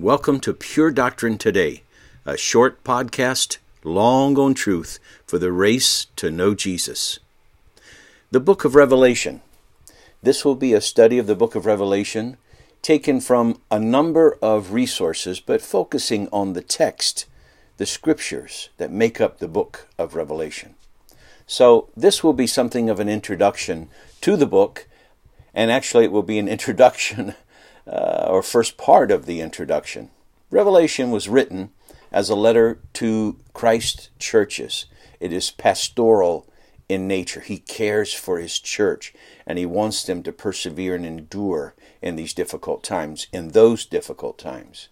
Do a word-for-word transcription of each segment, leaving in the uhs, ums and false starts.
Welcome to Pure Doctrine Today, a short podcast, long on truth, for the race to know Jesus. The Book of Revelation. This will be a study of the Book of Revelation, taken from a number of resources, but focusing on the text, the scriptures that make up the Book of Revelation. So this will be something of an introduction to the book, and actually it will be an introduction Uh, or first part of the introduction. Revelation was written as a letter to Christ's churches. It is pastoral in nature. He cares for his church, and he wants them to persevere and endure in these difficult times, in those difficult times.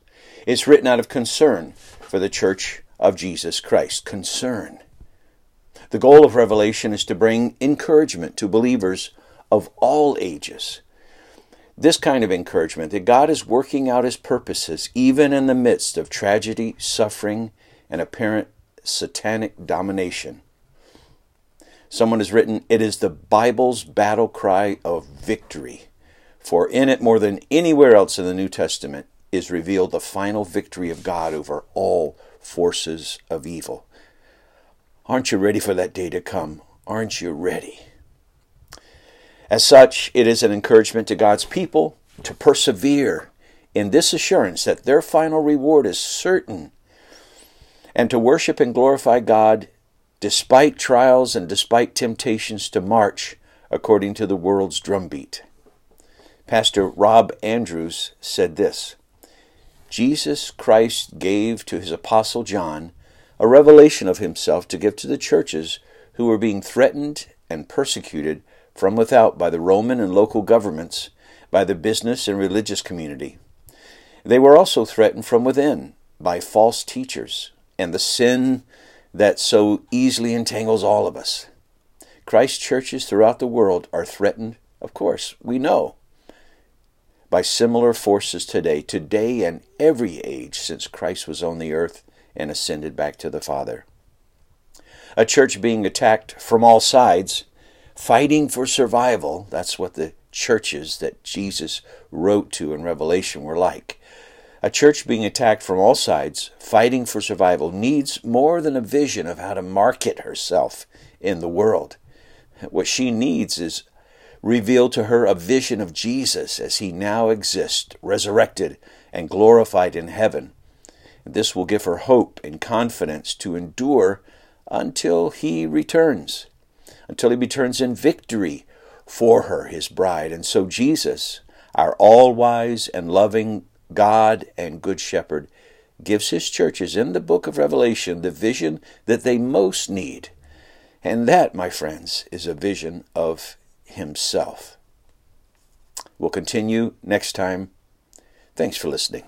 It's written out of concern for the church of Jesus Christ. Concern. The goal of Revelation is to bring encouragement to believers of all ages. This kind of encouragement, that God is working out his purposes even in the midst of tragedy, suffering, and apparent satanic domination. Someone has written, "It is the Bible's battle cry of victory, for in it more than anywhere else in the New Testament is revealed the final victory of God over all forces of evil." Aren't you ready for that day to come? Aren't you ready? As such, it is an encouragement to God's people to persevere in this assurance that their final reward is certain, and to worship and glorify God despite trials and despite temptations to march according to the world's drumbeat. Pastor Rob Andrews said this, "Jesus Christ gave to his apostle John a revelation of himself to give to the churches who were being threatened and persecuted from without by the Roman and local governments, by the business and religious community. They were also threatened from within by false teachers and the sin that so easily entangles all of us." Christ's churches throughout the world are threatened, of course, we know, by similar forces today, today and every age since Christ was on the earth and ascended back to the Father. A church being attacked from all sides, fighting for survival, that's what the churches that Jesus wrote to in Revelation were like. A church being attacked from all sides, fighting for survival, needs more than a vision of how to market herself in the world. What she needs is revealed to her a vision of Jesus as he now exists, resurrected and glorified in heaven. This will give her hope and confidence to endure until he returns. Until he returns in victory for her, his bride. And so Jesus, our all-wise and loving God and Good Shepherd, gives his churches in the book of Revelation the vision that they most need. And that, my friends, is a vision of himself. We'll continue next time. Thanks for listening.